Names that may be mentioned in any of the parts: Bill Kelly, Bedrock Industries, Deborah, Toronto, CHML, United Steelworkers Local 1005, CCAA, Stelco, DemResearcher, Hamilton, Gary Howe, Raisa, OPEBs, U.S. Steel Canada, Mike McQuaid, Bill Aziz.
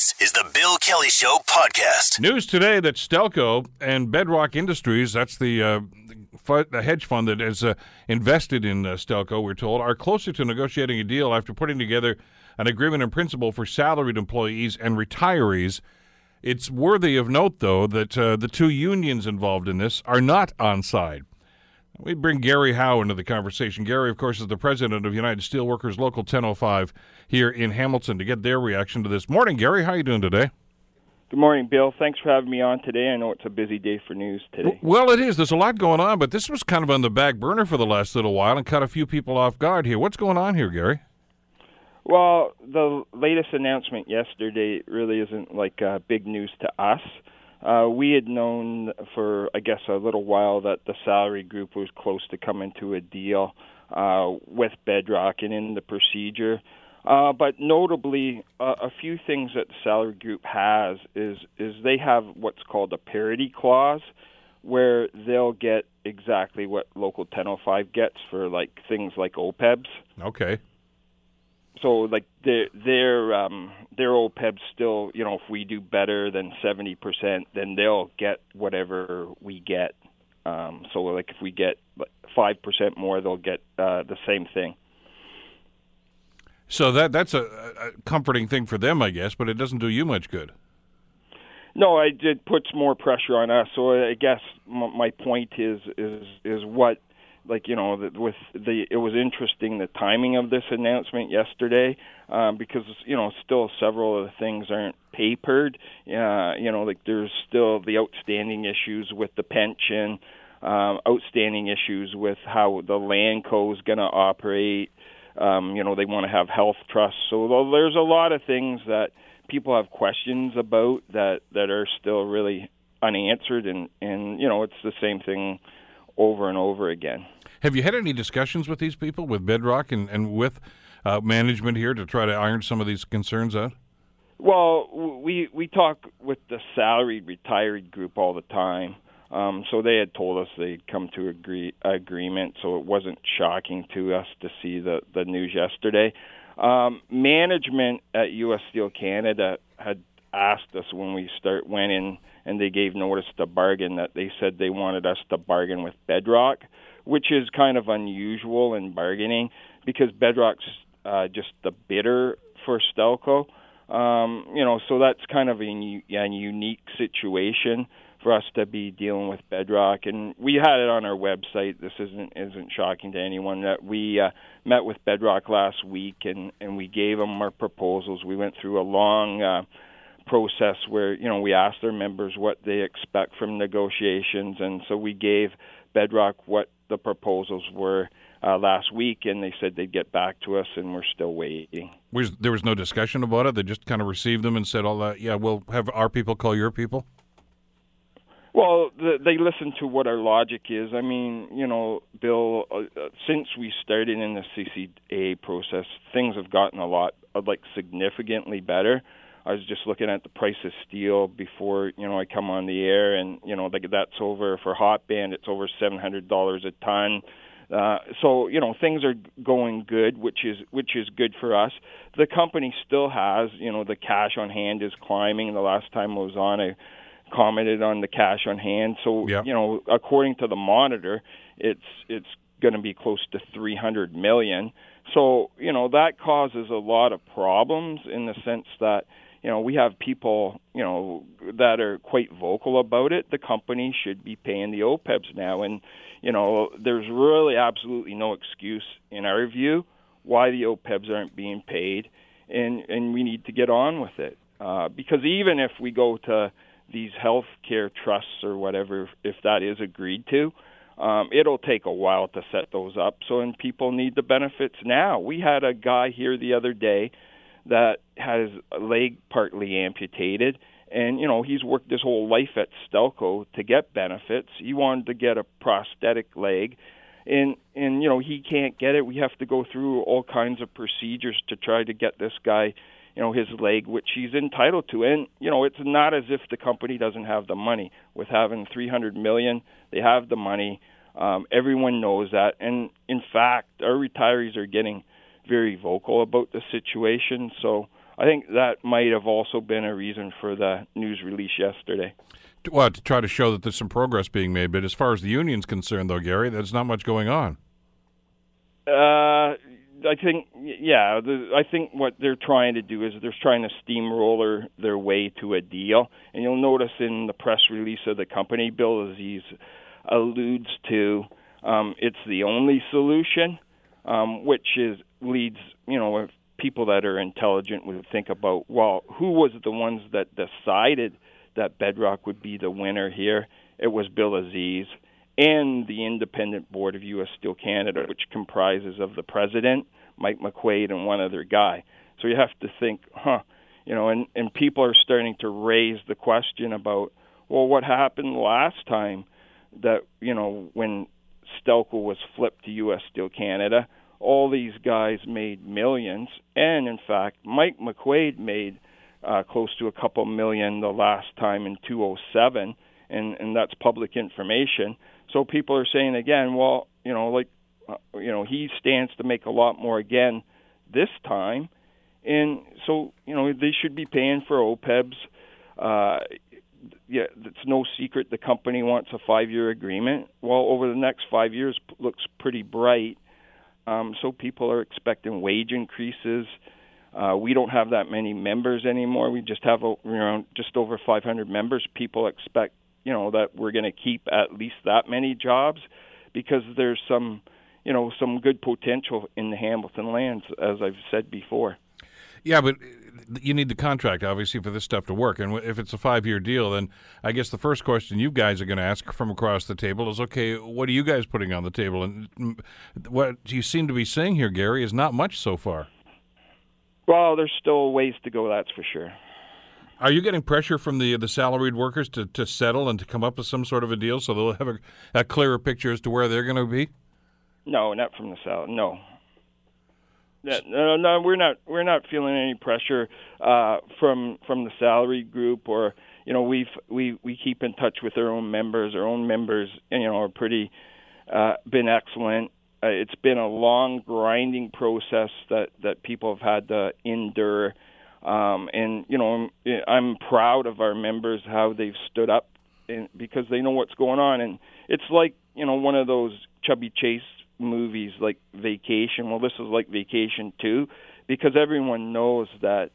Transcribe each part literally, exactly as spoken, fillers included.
This is the Bill Kelly Show podcast. News today that Stelco and Bedrock Industries, that's the, uh, the hedge fund that is uh, invested in uh, Stelco, we're told, are closer to negotiating a deal after putting together an agreement in principle for salaried employees and retirees. It's worthy of note, though, that uh, the two unions involved in this are not on side. We bring Gary Howe into the conversation. Gary, of course, is the president of United Steelworkers Local ten oh five here in Hamilton, to get their reaction to this. Morning, Gary. How are you doing today? Good morning, Bill. Thanks for having me on today. I know it's a busy day for news today. Well, it is. There's a lot going on, but this was kind of on the back burner for the last little while and caught a few people off guard here. What's going on here, Gary? Well, the latest announcement yesterday really isn't like uh, big news to us. Uh, we had known for, I guess, a little while that the salary group was close to coming to a deal uh, with Bedrock and in the procedure. Uh, but notably, uh, a few things that the salary group has is is they have what's called a parity clause, where they'll get exactly what Local ten oh five gets for like things like O P E Bs. Okay. So, like, their their um, their O P E Bs still, you know, if we do better than seventy percent, then they'll get whatever we get. Um, so, like, if we get five percent more, they'll get uh, the same thing. So that that's a, a comforting thing for them, I guess, but it doesn't do you much good. No, it, it puts more pressure on us. So I guess my point is is is what. Like, you know, with the it was interesting, the timing of this announcement yesterday, um, because, you know, still several of the things aren't papered. Uh, you know, like there's still the outstanding issues with the pension, um, outstanding issues with how the land co is going to operate. Um, you know, they want to have health trusts. So there's a lot of things that people have questions about that, that are still really unanswered. And, and, you know, it's the same thing over and over again. Have you had any discussions with these people, with Bedrock and, and with uh, management here to try to iron some of these concerns out? Well, we we talk with the salaried retired group all the time. Um, so they had told us they'd come to agree agreement, so it wasn't shocking to us to see the, the news yesterday. Um, management at U S. Steel Canada had asked us when we start went in and they gave notice to bargain that they said they wanted us to bargain with Bedrock, which is kind of unusual in bargaining because Bedrock's uh, just the bidder for Stelco. Um, you know, so that's kind of a, a unique situation for us to be dealing with Bedrock. And we had it on our website. This isn't isn't shocking to anyone that we uh, met with Bedrock last week and, and we gave them our proposals. We went through a long uh, process where, you know, we asked their members what they expect from negotiations, and so we gave Bedrock what the proposals were uh, last week, and they said they'd get back to us, and we're still waiting. Was, there was no discussion about it? They just kind of received them and said, "All that, yeah, we'll have our people call your people"? Well, the, they listen to what our logic is. I mean, you know, Bill, uh, since we started in the C C A A process, things have gotten a lot, like, significantly better. I was just looking at the price of steel before, you know, I come on the air, and, you know, that's over for hot band. It's over seven hundred dollars a ton. Uh, so, you know, things are going good, which is which is good for us. The company still has, you know, the cash on hand is climbing. The last time I was on, I commented on the cash on hand. So, yeah. You know, according to the monitor, it's it's going to be close to three hundred million dollars. So, you know, that causes a lot of problems in the sense that, you know, we have people, you know, that are quite vocal about it. The company should be paying the O P E Bs now. And, you know, there's really absolutely no excuse, in our view, why the O P E Bs aren't being paid. And, and we need to get on with it. Uh, because even if we go to these health care trusts or whatever, if that is agreed to, um, it'll take a while to set those up. So, and people need the benefits now. We had a guy here the other day that has a leg partly amputated, and, you know, he's worked his whole life at Stelco to get benefits. He wanted to get a prosthetic leg, and, and you know, he can't get it. We have to go through all kinds of procedures to try to get this guy, you know, his leg, which he's entitled to. And, you know, it's not as if the company doesn't have the money. With having three hundred million dollars, they have the money. Um, everyone knows that. And, in fact, our retirees are getting very vocal about the situation, so I think that might have also been a reason for the news release yesterday. Well, to try to show that there's some progress being made, but as far as the union's concerned, though, Gary, there's not much going on. Uh, I think, yeah, the, I think what they're trying to do is they're trying to steamroller their way to a deal. And you'll notice in the press release of the company, Bill Aziz alludes to um, it's the only solution, um, which is leads, you know, if people that are intelligent would think about, well, who was the ones that decided that Bedrock would be the winner here? It was Bill Aziz and the independent board of U S. Steel Canada, which comprises of the president, Mike McQuaid, and one other guy. So you have to think, huh, you know, and, and people are starting to raise the question about, well, what happened last time that, you know, when Stelco was flipped to U S. Steel Canada, all these guys made millions, and in fact, Mike McQuaid made uh, close to a couple million the last time in two thousand seven, and, and that's public information. So people are saying again, well, you know, like, uh, you know, he stands to make a lot more again this time, and so you know they should be paying for O P E Bs. Uh, yeah, it's no secret the company wants a five-year agreement. Well, over the next five years looks pretty bright. Um, so people are expecting wage increases. Uh, we don't have that many members anymore. We just have a, you know, just over five hundred members. People expect, you know, that we're going to keep at least that many jobs because there's some, you know, some good potential in the Hamilton lands, as I've said before. Yeah, but you need the contract, obviously, for this stuff to work. And if it's a five-year deal, then I guess the first question you guys are going to ask from across the table is, okay, what are you guys putting on the table? And what you seem to be saying here, Gary, is not much so far. Well, there's still ways to go, that's for sure. Are you getting pressure from the the salaried workers to, to settle and to come up with some sort of a deal so they'll have a, a clearer picture as to where they're going to be? No, not from the salary, no. Yeah, no, no, we're not. We're not feeling any pressure uh, from from the salary group, or you know, we've we, we keep in touch with our own members. Our own members, you know, are pretty uh, been excellent. Uh, it's been a long, grinding process that, that people have had to endure, um, and you know, I'm, I'm proud of our members how they've stood up, and, because they know what's going on, and it's like you know, one of those Chubby Chase movies like Vacation. Well, this is like Vacation too, because everyone knows that,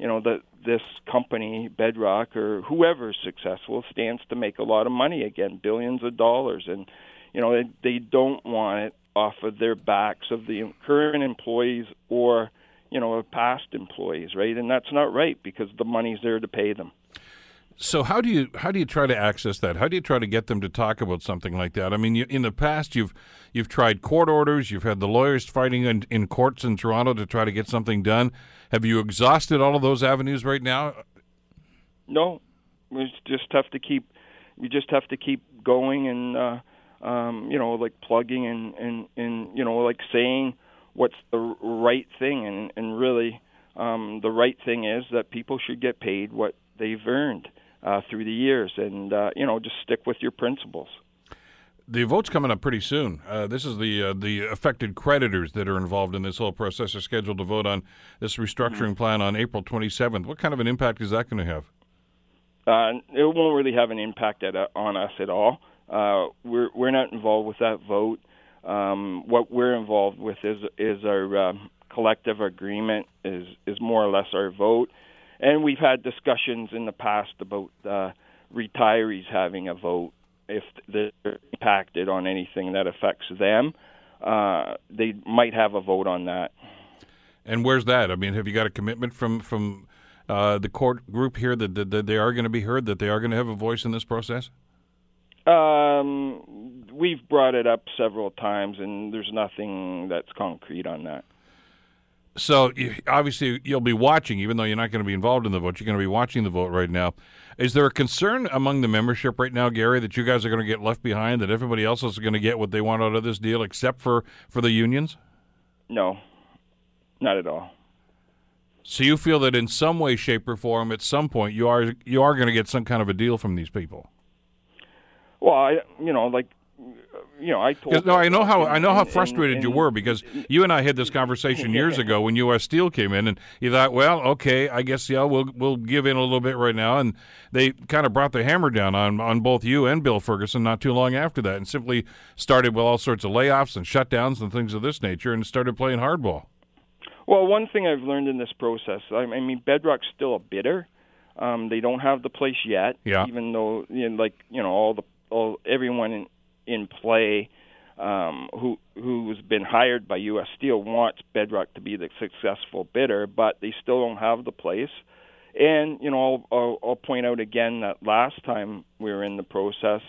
you know, that this company, Bedrock, or whoever's successful, stands to make a lot of money again, billions of dollars. And, you know, they, they don't want it off of their backs of the current employees or, you know, past employees, right? And that's not right because the money's there to pay them. So how do you how do you try to access that? How do you try to get them to talk about something like that? I mean, you, in the past, you've you've tried court orders. You've had the lawyers fighting in, in courts in Toronto to try to get something done. Have you exhausted all of those avenues right now? No, we just have to keep we just have to keep going and uh, um, you know, like plugging and, and, and you know, like saying what's the right thing, and and really um, the right thing is that people should get paid what they've earned. Uh, through the years, and uh, you know, just stick with your principles. The vote's coming up pretty soon. Uh, this is the uh, the affected creditors that are involved in this whole process are scheduled to vote on this restructuring mm-hmm. plan on April twenty-seventh. What kind of an impact is that going to have? Uh, it won't really have an impact at, uh, on us at all. Uh, we're we're not involved with that vote. Um, what we're involved with is is our um, collective agreement. Is is more or less our vote. And we've had discussions in the past about uh, retirees having a vote if they're impacted on anything that affects them. Uh, they might have a vote on that. And where's that? I mean, have you got a commitment from from uh, the court group here that, that, that they are going to be heard, that they are going to have a voice in this process? Um, we've brought it up several times, and there's nothing that's concrete on that. So, obviously, you'll be watching, even though you're not going to be involved in the vote. You're going to be watching the vote right now. Is there a concern among the membership right now, Gary, that you guys are going to get left behind, that everybody else is going to get what they want out of this deal except for, for the unions? No, not at all. So you feel that in some way, shape, or form, at some point, you are you are going to get some kind of a deal from these people? Well, I, you know, like... you know, I told. No, I know how and, I know how frustrated and, and, you were, because you and I had this conversation years yeah. ago when U S Steel came in, and you thought, well, okay, I guess yeah, we'll we'll give in a little bit right now, and they kind of brought the hammer down on on both you and Bill Ferguson not too long after that, and simply started with all sorts of layoffs and shutdowns and things of this nature, and started playing hardball. Well, one thing I've learned in this process, I mean, Bedrock's still a bidder. Um, they don't have the place yet, yeah. even though, you know, like you know, all the all everyone in, in play um, who who's been hired by U S Steel wants Bedrock to be the successful bidder, but they still don't have the place. And you know, I'll, I'll, I'll point out again that last time we were in the process,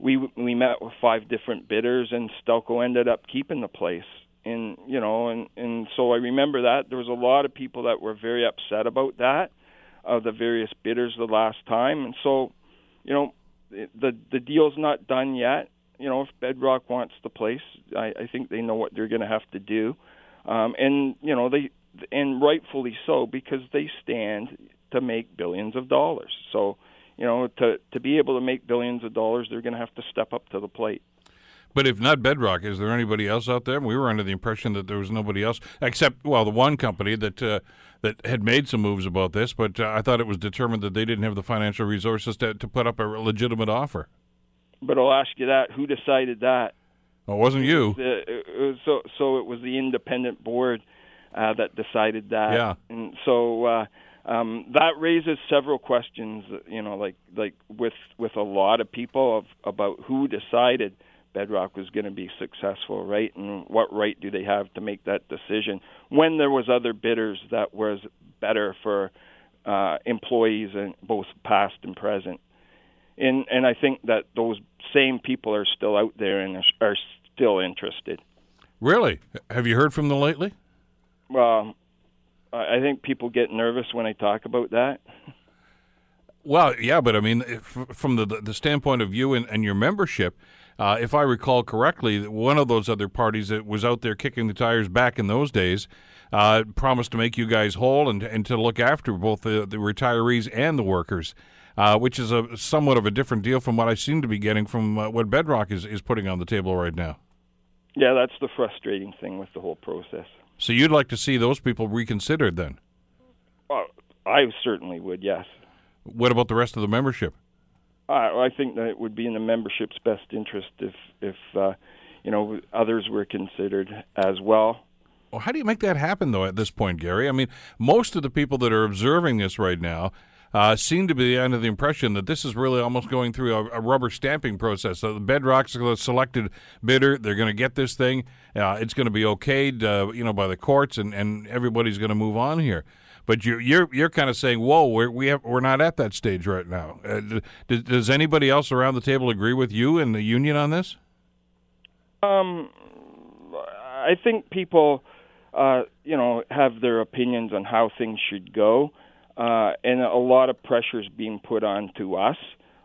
we we met with five different bidders, and Stelco ended up keeping the place. And, you know, and, and so I remember that. There was a lot of people that were very upset about that, of uh, the various bidders the last time. And so, you know, the the deal's not done yet. You know, if Bedrock wants the place, I, I think they know what they're going to have to do. Um, and, you know, they and rightfully so, because they stand to make billions of dollars. So, you know, to, to be able to make billions of dollars, they're going to have to step up to the plate. But if not Bedrock, is there anybody else out there? We were under the impression that there was nobody else, except, well, the one company that uh, that had made some moves about this, but uh, I thought it was determined that they didn't have the financial resources to, to put up a legitimate offer. But I'll ask you that. Who decided that? Well, it wasn't you. It was the, it was, so, so it was the independent board uh, that decided that. Yeah. And so uh, um, that raises several questions, you know, like, like with, with a lot of people of, about who decided Bedrock was going to be successful, right? And what right do they have to make that decision when there was other bidders that was better for uh, employees, in both past and present? And and I think that those same people are still out there and are still interested. Really? Have you heard from them lately? Well, I think people get nervous when I talk about that. Well, yeah, but I mean, if, from the the standpoint of you and, and your membership, uh, if I recall correctly, one of those other parties that was out there kicking the tires back in those days uh, promised to make you guys whole and, and to look after both the, the retirees and the workers, uh, which is a somewhat of a different deal from what I seem to be getting from uh, what Bedrock is, is putting on the table right now. Yeah, that's the frustrating thing with the whole process. So you'd like to see those people reconsidered then? Well, I certainly would, yes. What about the rest of the membership? Uh, I think that it would be in the membership's best interest if, if uh, you know, others were considered as well. Well, how do you make that happen, though, at this point, Gary? I mean, most of the people that are observing this right now uh, seem to be under the impression that this is really almost going through a, a rubber stamping process. So the Bedrock's the selected bidder. They're going to get this thing. Uh, it's going to be okayed, uh, you know, by the courts, and, and everybody's going to move on here. But you're you're, you're kind of saying, whoa, we're, we have, we're not at that stage right now. Uh, does, does anybody else around the table agree with you and the union on this? Um, I think people, uh, you know, have their opinions on how things should go, uh, and a lot of pressure is being put on to us.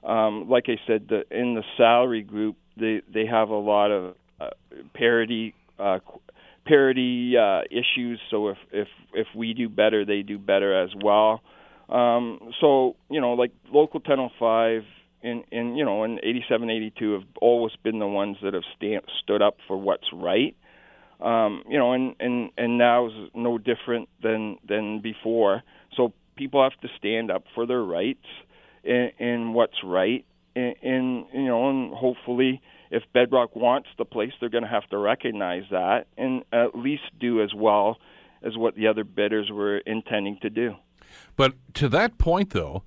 Um, like I said, the, in the salary group, they, they have a lot of uh, parity uh parity uh, issues, so if, if if we do better, they do better as well. Um, so, you know, like Local ten oh five and, and you know, and eighty-seven eighty-two have always been the ones that have stand, stood up for what's right. Um, you know, and, and, and now is no different than, than before. So people have to stand up for their rights and, and what's right. And, and, you know, and hopefully, if Bedrock wants the place, they're going to have to recognize that and at least do as well as what the other bidders were intending to do. But to that point, though,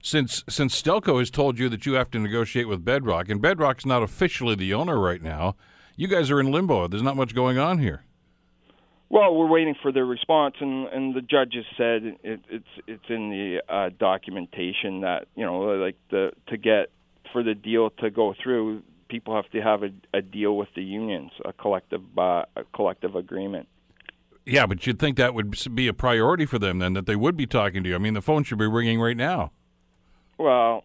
since since Stelco has told you that you have to negotiate with Bedrock, and Bedrock's not officially the owner right now, you guys are in limbo. There's not much going on here. Well, we're waiting for their response, and, and the judges said it, it's it's in the uh, documentation that, you know, like the to get for the deal to go through, people have to have a, a deal with the unions, a collective uh, a collective agreement. Yeah, but you'd think that would be a priority for them then, that they would be talking to you. I mean, the phone should be ringing right now. Well,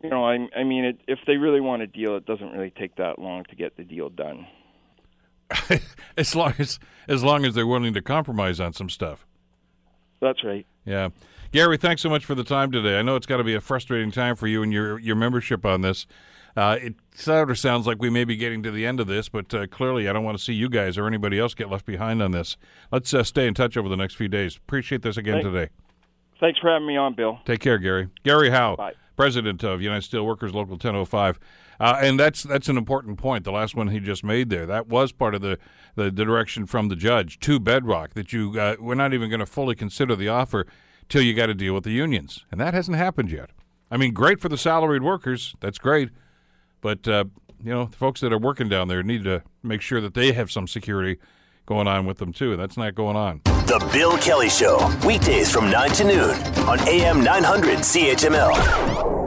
you know, I, I mean, it, if they really want a deal, it doesn't really take that long to get the deal done. as long as as long as they're willing to compromise on some stuff. That's right. Yeah. Gary, thanks so much for the time today. I know it's got to be a frustrating time for you and your, your membership on this. Uh, it sort of sounds like we may be getting to the end of this, but uh, clearly I don't want to see you guys or anybody else get left behind on this. Let's uh, stay in touch over the next few days. Appreciate this again Thanks. today. Thanks for having me on, Bill. Take care, Gary. Gary Howe, Bye. President of United Steelworkers Local ten oh five. Uh, and that's that's an important point, the last one he just made there. That was part of the, the, the direction from the judge to Bedrock, that you uh, we're not even going to fully consider the offer till you got to deal with the unions. And that hasn't happened yet. I mean, great for the salaried workers. That's great. But, uh, you know, the folks that are working down there need to make sure that they have some security going on with them, too. That's not going on. The Bill Kelly Show, weekdays from nine to noon on A M nine hundred C H M L.